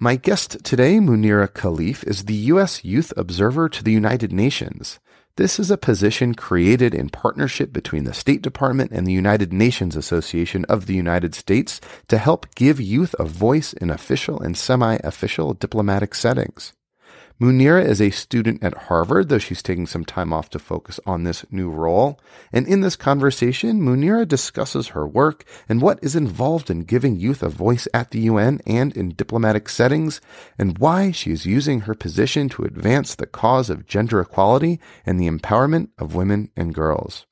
My guest today, Munira Khalif, is the U.S. Youth Observer to the United Nations. This is a position created in partnership between the State Department and the United Nations Association of the United States to help give youth a voice in official and semi-official diplomatic settings. Munira is a student at Harvard, though she's taking some time off to focus on this new role. And in this conversation, Munira discusses her work and what is involved in giving youth a voice at the UN and in diplomatic settings, and why she is using her position to advance the cause of gender equality and the empowerment of women and girls.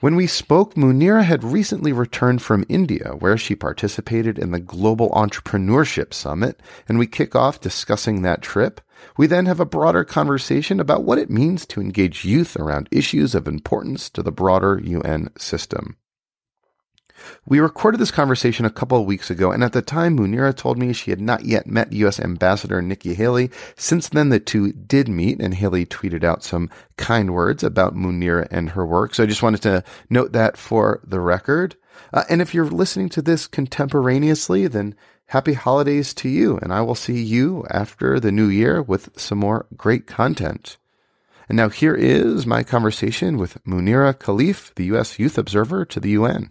When we spoke, Munira had recently returned from India, where she participated in the Global Entrepreneurship Summit, and we kick off discussing that trip. We then have a broader conversation about what it means to engage youth around issues of importance to the broader UN system. We recorded this conversation a couple of weeks ago, and at the time, Munira told me she had not yet met U.S. Ambassador Nikki Haley. Since then, the two did meet, and Haley tweeted out some kind words about Munira and her work. So I just wanted to note that for the record. And if you're listening to this contemporaneously, then happy holidays to you, and I will see you after the new year with some more great content. And now here is my conversation with Munira Khalif, the U.S. Youth Observer to the UN.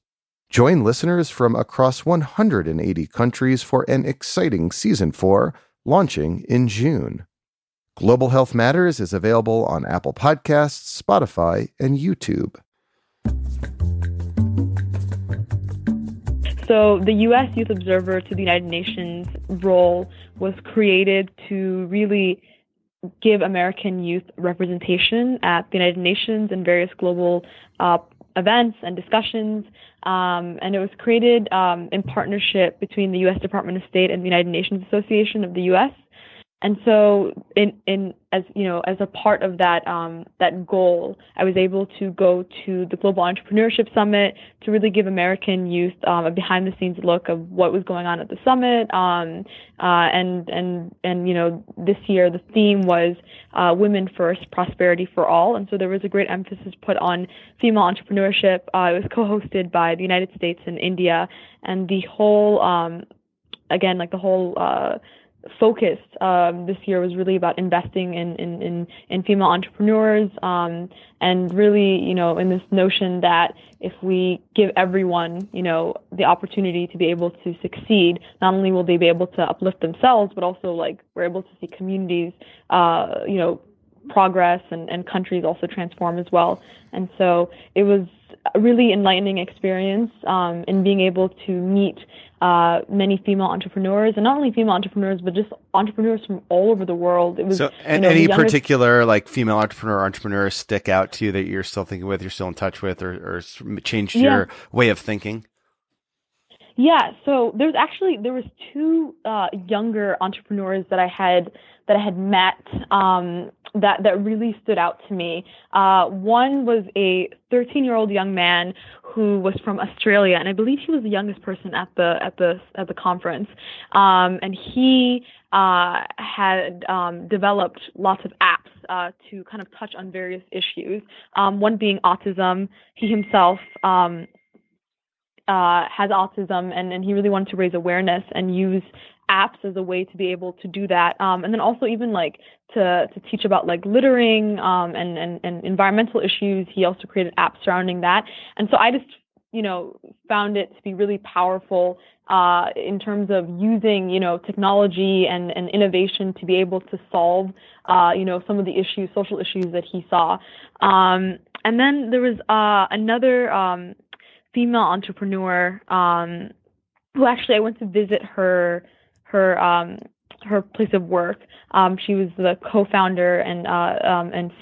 Join listeners from across 180 countries for an exciting Season 4, launching in June. Global Health Matters is available on Apple Podcasts, Spotify, and YouTube. So the U.S. Youth Observer to the United Nations role was created to really give American youth representation at the United Nations and various global events and discussions, and it was created in partnership between the U.S. Department of State and the United Nations Association of the U.S. And so, as a part of that that goal, I was able to go to the Global Entrepreneurship Summit to really give American youth a behind-the-scenes look of what was going on at the summit. And this year the theme was Women First, Prosperity for All. And so there was a great emphasis put on female entrepreneurship. It was co-hosted by the United States and India, and the whole focused this year was really about investing in female entrepreneurs, and really, in this notion that if we give everyone, the opportunity to be able to succeed, not only will they be able to uplift themselves, but also we're able to see communities, progress and countries also transform as well. And so it was a really enlightening experience in being able to meet many female entrepreneurs, and not only female entrepreneurs, but just entrepreneurs from all over the world. It was so, and any particular female entrepreneurs stick out to you that you're still thinking with, you're still in touch with, or changed your way of thinking? Yeah, so there was two younger entrepreneurs that I had met that really stood out to me. One was a 13-year-old young man who was from Australia, and I believe he was the youngest person at the conference. And he had developed lots of apps to kind of touch on various issues. One being autism. He himself has autism, and he really wanted to raise awareness and use apps as a way to be able to do that. And then also even to teach about littering and environmental issues. He also created apps surrounding that. And so I just you know, found it to be really powerful in terms of using, you know, technology and innovation to be able to solve, you know, some of the issues, social issues that he saw. And then there was another female entrepreneur who actually I went to visit her place of work. She was the co-founder and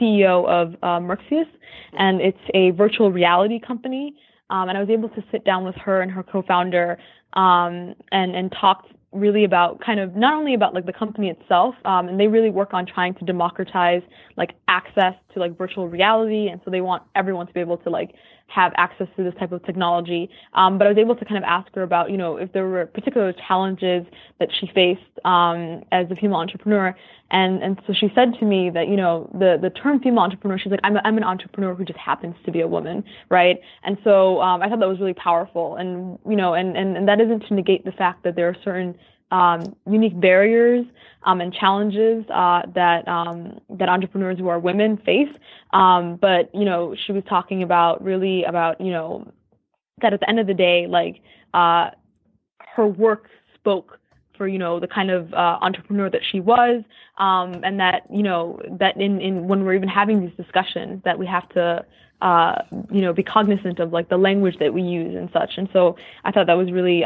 CEO of Merxius, and it's a virtual reality company. And I was able to sit down with her and her co-founder and talk really about kind of not only about like the company itself, and they really work on trying to democratize like access to like virtual reality. And so they want everyone to be able to like have access to this type of technology. But I was able to kind of ask her about, you know, if there were particular challenges that she faced as a female entrepreneur. And so she said to me that, you know, the term female entrepreneur, she's like, I'm an entrepreneur who just happens to be a woman, right? And so I thought that was really powerful. And, you know, and that isn't to negate the fact that there are certain unique barriers and challenges that entrepreneurs who are women face. But, you know, she was talking about really about, you know, that at the end of the day, like her work spoke for, you know, the kind of entrepreneur that she was, and that, you know, that in when we're even having these discussions that we have to, you know, be cognizant of like the language that we use and such. And so I thought that was really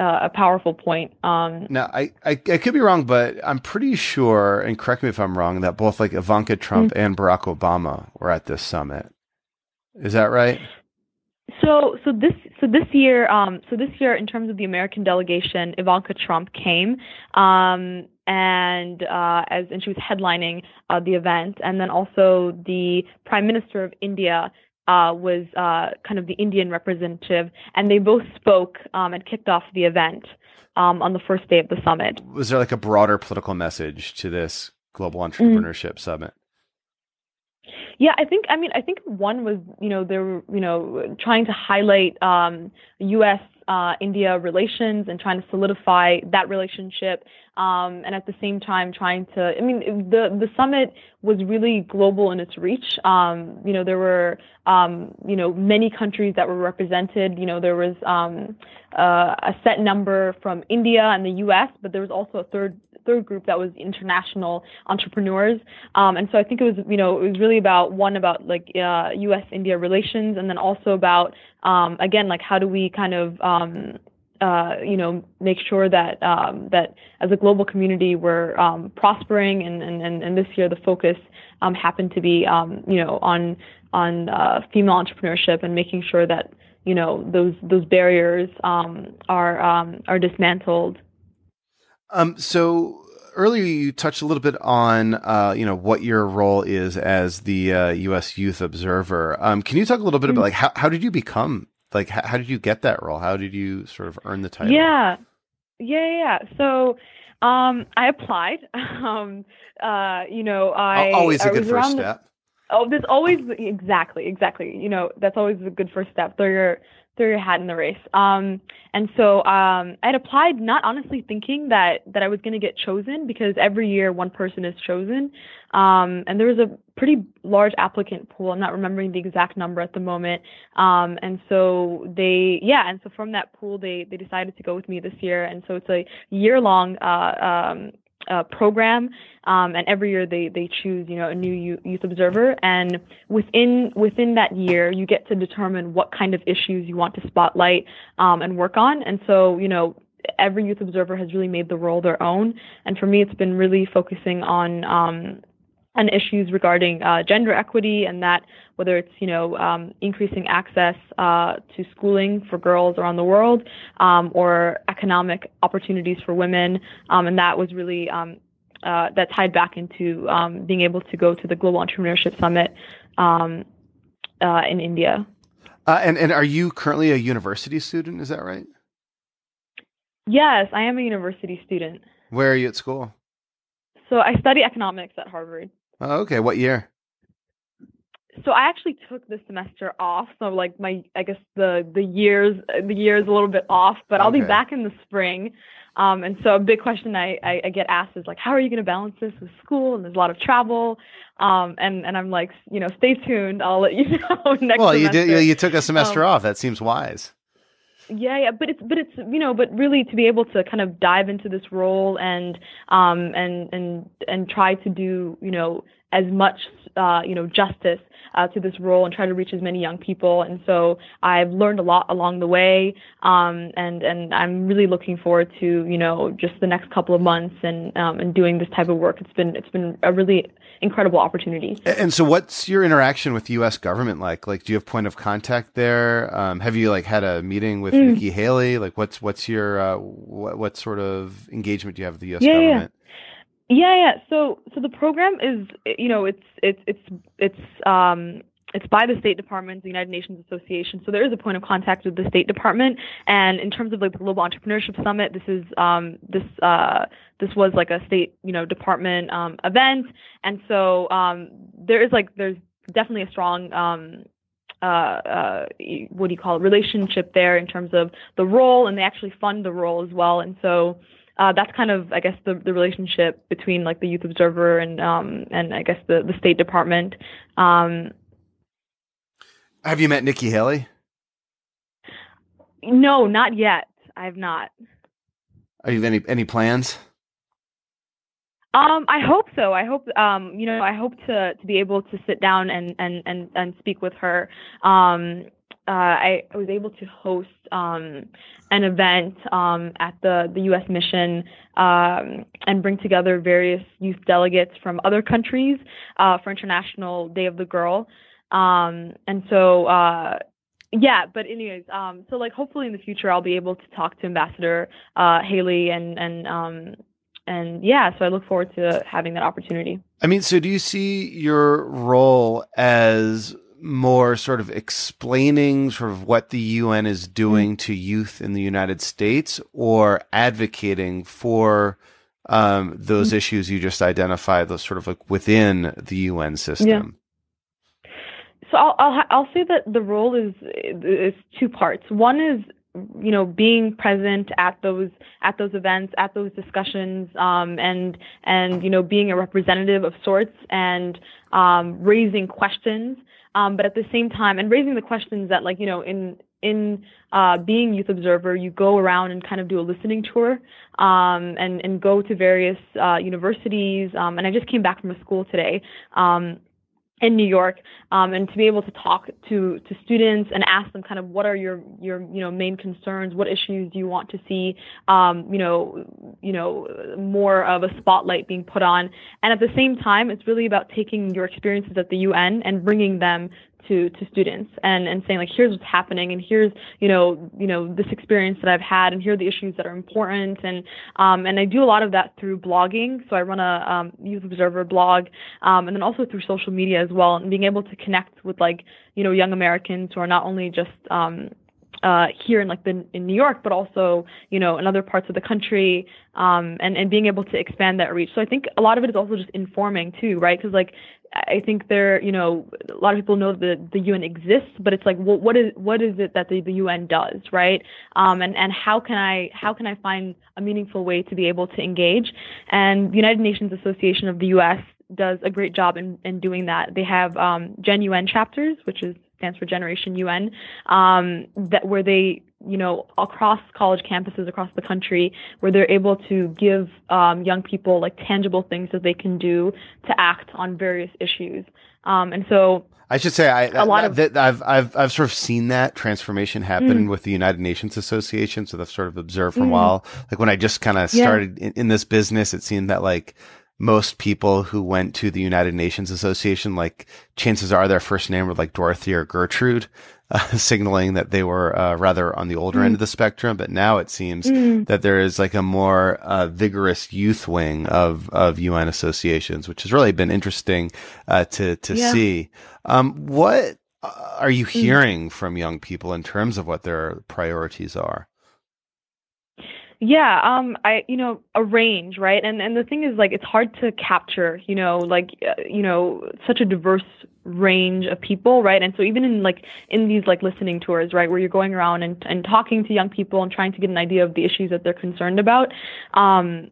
a powerful point. Now, I could be wrong, but I'm pretty sure, and correct me if I'm wrong, that both like Ivanka Trump and Barack Obama were at this summit. Is that right? So this year, in terms of the American delegation, Ivanka Trump came, and she was headlining the event, and then also the Prime Minister of India was kind of the Indian representative, and they both spoke and kicked off the event on the first day of the summit. Was there like a broader political message to this Global Entrepreneurship Summit? Yeah, I think one was, you know, they were, you know, trying to highlight U.S.-India relations and trying to solidify that relationship. And at the same time trying to, I mean, the summit was really global in its reach. You know, there were, you know, many countries that were represented. You know, there was a set number from India and the U.S., but there was also a third group that was international entrepreneurs. And so I think it was, you know, it was really about like U.S.-India relations, and then also about, again, like how do we kind of, you know, make sure that that as a global community we're prospering, and this year the focus happened to be you know, on female entrepreneurship and making sure that, you know, those barriers are dismantled. So earlier you touched a little bit on you know, what your role is as the U.S. Youth Observer. Can you talk a little bit about like how did you become? Like, how did you get that role? How did you sort of earn the title? Yeah. So, I applied. You know, I was around first step. There's always exactly. You know, that's always a good first step. Throw your hat in the race. And so I'd applied, not honestly thinking that I was going to get chosen, because every year one person is chosen. And there was a pretty large applicant pool. I'm not remembering the exact number at the moment. And so and so from that pool, they decided to go with me this year. And so it's a year-long program, and every year they choose, you know, a new youth observer, and within that year you get to determine what kind of issues you want to spotlight and work on. And so, you know, every youth observer has really made the role their own, and for me it's been really focusing on issues regarding gender equity, and that whether it's, you know, increasing access to schooling for girls around the world, or economic opportunities for women, and that was really that tied back into being able to go to the Global Entrepreneurship Summit in India. And are you currently a university student? Is that right? Yes, I am a university student. Where are you at school? So I study economics at Harvard. Oh, okay. What year? So I actually took this semester off. So like I guess the year's a little bit off, but okay. I'll be back in the spring. And so a big question I get asked is like, how are you going to balance this with school? And there's a lot of travel. And I'm like, you know, stay tuned. I'll let you know next semester. Well, you took a semester off. That seems wise. Yeah. But it's, you know, but really to be able to kind of dive into this role and try to do, you know, as much, you know, justice to this role and try to reach as many young people. And so I've learned a lot along the way. And I'm really looking forward to, you know, just the next couple of months and doing this type of work. It's been a really incredible opportunity. And so what's your interaction with U.S. government like? Like, do you have point of contact there? Have you like had a meeting with Nikki Haley? Like what's your, what sort of engagement do you have with the U.S. government? Yeah. Yeah. So the program is, you know, it's by the State Department, the United Nations Association. So there is a point of contact with the State Department. And in terms of like the Global Entrepreneurship Summit, this is, this was like a State, you know, Department, event. And so, there's definitely a strong, what do you call it, relationship there in terms of the role, and they actually fund the role as well. And so, that's kind of, I guess, the relationship between like the Youth Observer and I guess the State Department. Have you met Nikki Haley? No, not yet. I have not. Are you any plans? I hope so. I hope, you know, I hope to be able to sit down and speak with her. I was able to host an event at the U.S. mission and bring together various youth delegates from other countries for International Day of the Girl. And so, yeah, but anyways, so like hopefully in the future I'll be able to talk to Ambassador Haley and yeah, so I look forward to having that opportunity. I mean, so do you see your role as more sort of explaining sort of what the UN is doing to youth in the United States, or advocating for those issues you just identified, those sort of like within the UN system? Yeah. So I'll say that the role is two parts. One is, you know, being present at those events, at those discussions, and you know, being a representative of sorts and raising questions. But at the same time, and raising the questions that, like, you know, in being Youth Observer, you go around and kind of do a listening tour, and go to various universities. And I just came back from a school today in New York, and to be able to talk to students and ask them kind of what are your you know, main concerns, what issues do you want to see, you know, more of a spotlight being put on. And at the same time, it's really about taking your experiences at the UN and bringing them to students and saying like, here's what's happening, and here's, you know, this experience that I've had, and here are the issues that are important. And I do a lot of that through blogging. So I run a Youth Observer blog, and then also through social media as well, and being able to connect with, like, you know, young Americans who are not only just here in like in New York, but also, you know, in other parts of the country, and being able to expand that reach. So I think a lot of it is also just informing too, right? Because, like, I think there, you know, a lot of people know that the UN exists, but it's like, well, what is it that the UN does, right? And how can I find a meaningful way to be able to engage? And the United Nations Association of the U.S. does a great job in doing that. They have Gen UN chapters, which stands for Generation UN, that where they, you know, across college campuses across the country, where they're able to give young people like tangible things that they can do to act on various issues. And so I should say I've sort of seen that transformation happen with the United Nations Association. So I've sort of observed for a while, like when I just kind of started in this business, it seemed that like most people who went to the United Nations Association, like chances are their first name were like Dorothy or Gertrude, signaling that they were rather on the older end of the spectrum. But now it seems that there is like a more vigorous youth wing of UN associations, which has really been interesting to see. What are you hearing from young people in terms of what their priorities are? Yeah, a range, right? And the thing is, like, it's hard to capture, such a diverse range of people, right? And so even in these listening tours, right, where you're going around and talking to young people and trying to get an idea of the issues that they're concerned about, at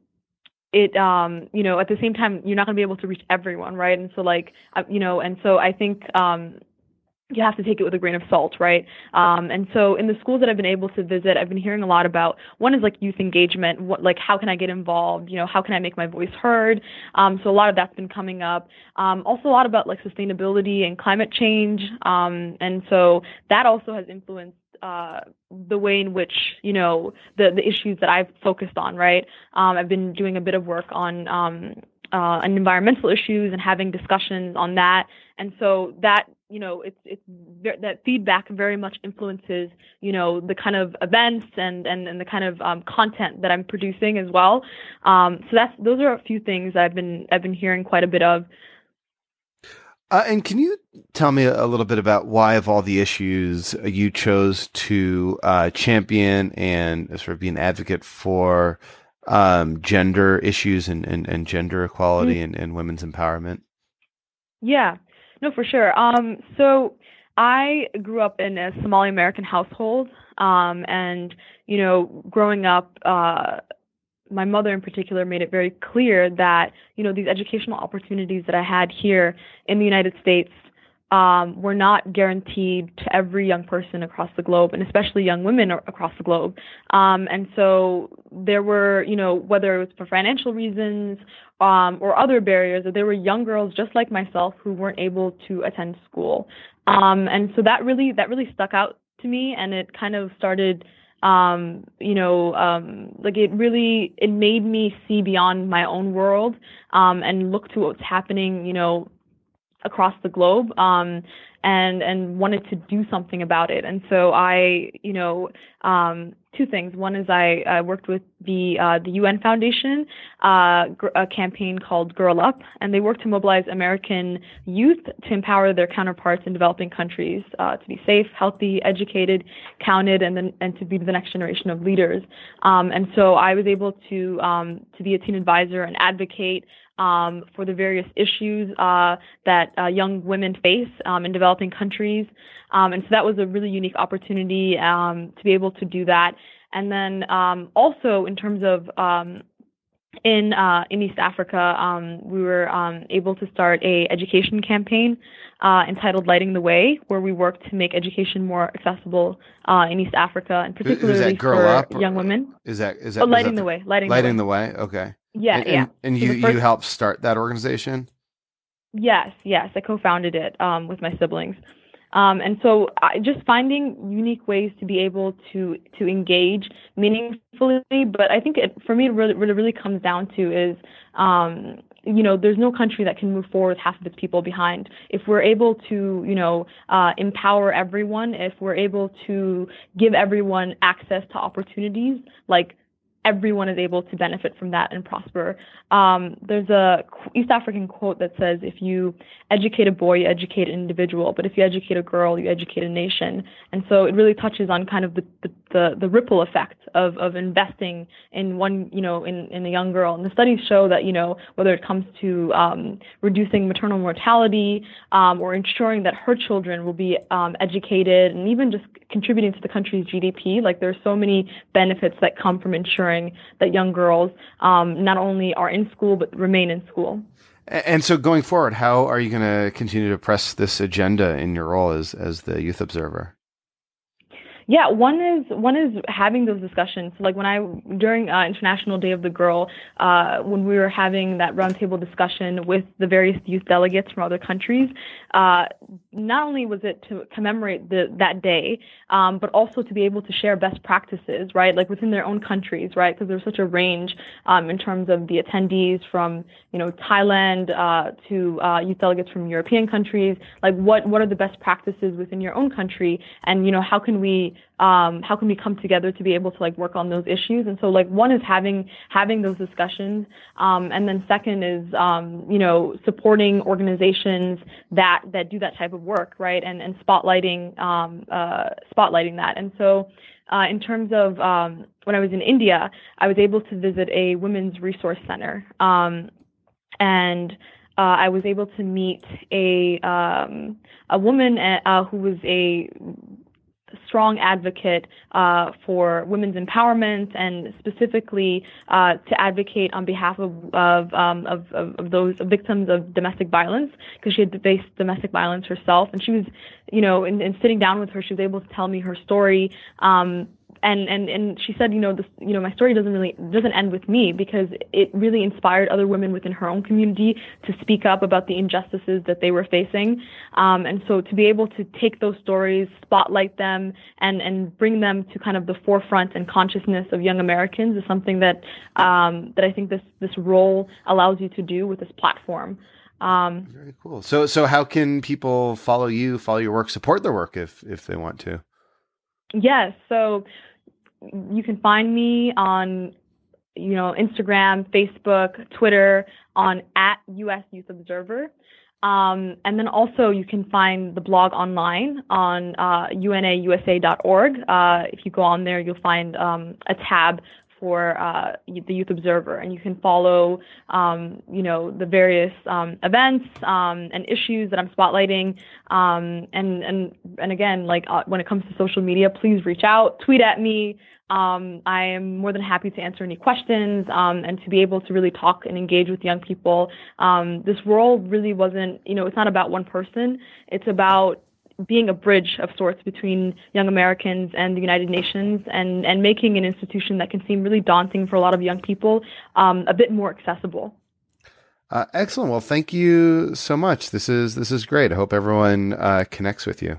the same time, you're not going to be able to reach everyone, right? And so, I think you have to take it with a grain of salt, right? And so in the schools that I've been able to visit, I've been hearing a lot about, one is youth engagement, how can I get involved? How can I make my voice heard? So a lot of that's been coming up. Also a lot about sustainability and climate change. And so that also has influenced the way in which, the issues that I've focused on, right? I've been doing a bit of work on and environmental issues and having discussions on that. And so that, that feedback very much influences, the kind of events and the kind of content that I'm producing as well. So those are a few things I've been hearing quite a bit of. And can you tell me a little bit about why, of all the issues, you chose to champion and sort of be an advocate for gender issues and gender equality and women's empowerment? Yeah, no, for sure. So I grew up in a Somali American household, and growing up, my mother in particular made it very clear that, these educational opportunities that I had here in the United States were not guaranteed to every young person across the globe, and especially young women across the globe. And so there were, whether it was for financial reasons or other barriers, that there were young girls just like myself who weren't able to attend school. And so that really stuck out to me, and it kind of started, it made me see beyond my own world and look to what's happening, across the globe, and wanted to do something about it. And so I, two things. One is I worked with the UN Foundation, a campaign called Girl Up, and they work to mobilize American youth to empower their counterparts in developing countries to be safe, healthy, educated, counted, and to be the next generation of leaders. And so I was able to be a teen advisor and advocate for the various issues that young women face in developing countries. And so that was a really unique opportunity to be able to do that. And then also in terms of in East Africa, we were able to start a education campaign entitled Lighting the Way, where we worked to make education more accessible in East Africa, and particularly for young women. Lighting the Way. Okay. Yeah, And you helped start that organization? Yes. I co-founded it with my siblings. And so just finding unique ways to be able to engage meaningfully. But I think it really comes down to is, there's no country that can move forward with half of its people behind. If we're able to, empower everyone, if we're able to give everyone access to opportunities, everyone is able to benefit from that and prosper. There's a East African quote that says, if you educate a boy, you educate an individual, but if you educate a girl, you educate a nation. And so it really touches on kind of the ripple effect of investing in one, in a young girl. And the studies show that, whether it comes to reducing maternal mortality or ensuring that her children will be educated, and even just contributing to the country's GDP, there's so many benefits that come from ensuring that young girls not only are in school, but remain in school. And so going forward, how are you going to continue to press this agenda in your role as the youth observer? Yeah, one is having those discussions. So during International Day of the Girl, when we were having that roundtable discussion with the various youth delegates from other countries, not only was it to commemorate that day, but also to be able to share best practices, right? Within their own countries, right? Because there's such a range in terms of the attendees from, Thailand to youth delegates from European countries. What are the best practices within your own country? And, how can we how can we come together to be able to like work on those issues? And so like one is having those discussions, and then second is supporting organizations that do that type of work, right? And spotlighting that. And so in terms of when I was in India, I was able to visit a women's resource center, and I was able to meet a woman who was a strong advocate for women's empowerment, and specifically to advocate on behalf of those victims of domestic violence, because she had faced domestic violence herself. And she was, in sitting down with her, she was able to tell me her story. And she said, my story doesn't end with me, because it really inspired other women within her own community to speak up about the injustices that they were facing. And so to be able to take those stories, spotlight them, and bring them to kind of the forefront and consciousness of young Americans is something that that I think this role allows you to do with this platform. Very cool. So how can people follow you, follow your work, support their work if they want to? Yes. So you can find me on, Instagram, Facebook, Twitter, on @US Youth Observer. And then also you can find the blog online on unausa.org. If you go on there, you'll find a tab for the Youth Observer, and you can follow, the various events and issues that I'm spotlighting. And again, when it comes to social media, please reach out, tweet at me. I am more than happy to answer any questions and to be able to really talk and engage with young people. This role really wasn't, it's not about one person. It's about being a bridge of sorts between young Americans and the United Nations, and making an institution that can seem really daunting for a lot of young people a bit more accessible. Excellent. Well, thank you so much. This is great. I hope everyone connects with you.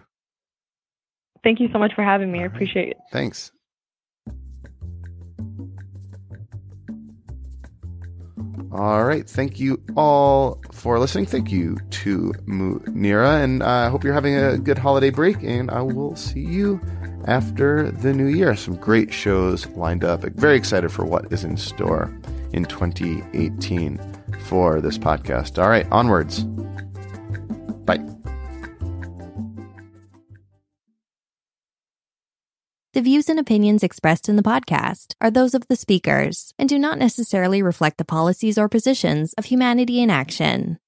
Thank you so much for having me. All right. I appreciate it. Thanks. All right. Thank you all for listening. Thank you to Munira. And I hope you're having a good holiday break. And I will see you after the new year. Some great shows lined up. I'm very excited for what is in store in 2018 for this podcast. All right. Onwards. Bye. The views and opinions expressed in the podcast are those of the speakers and do not necessarily reflect the policies or positions of Humanity in Action.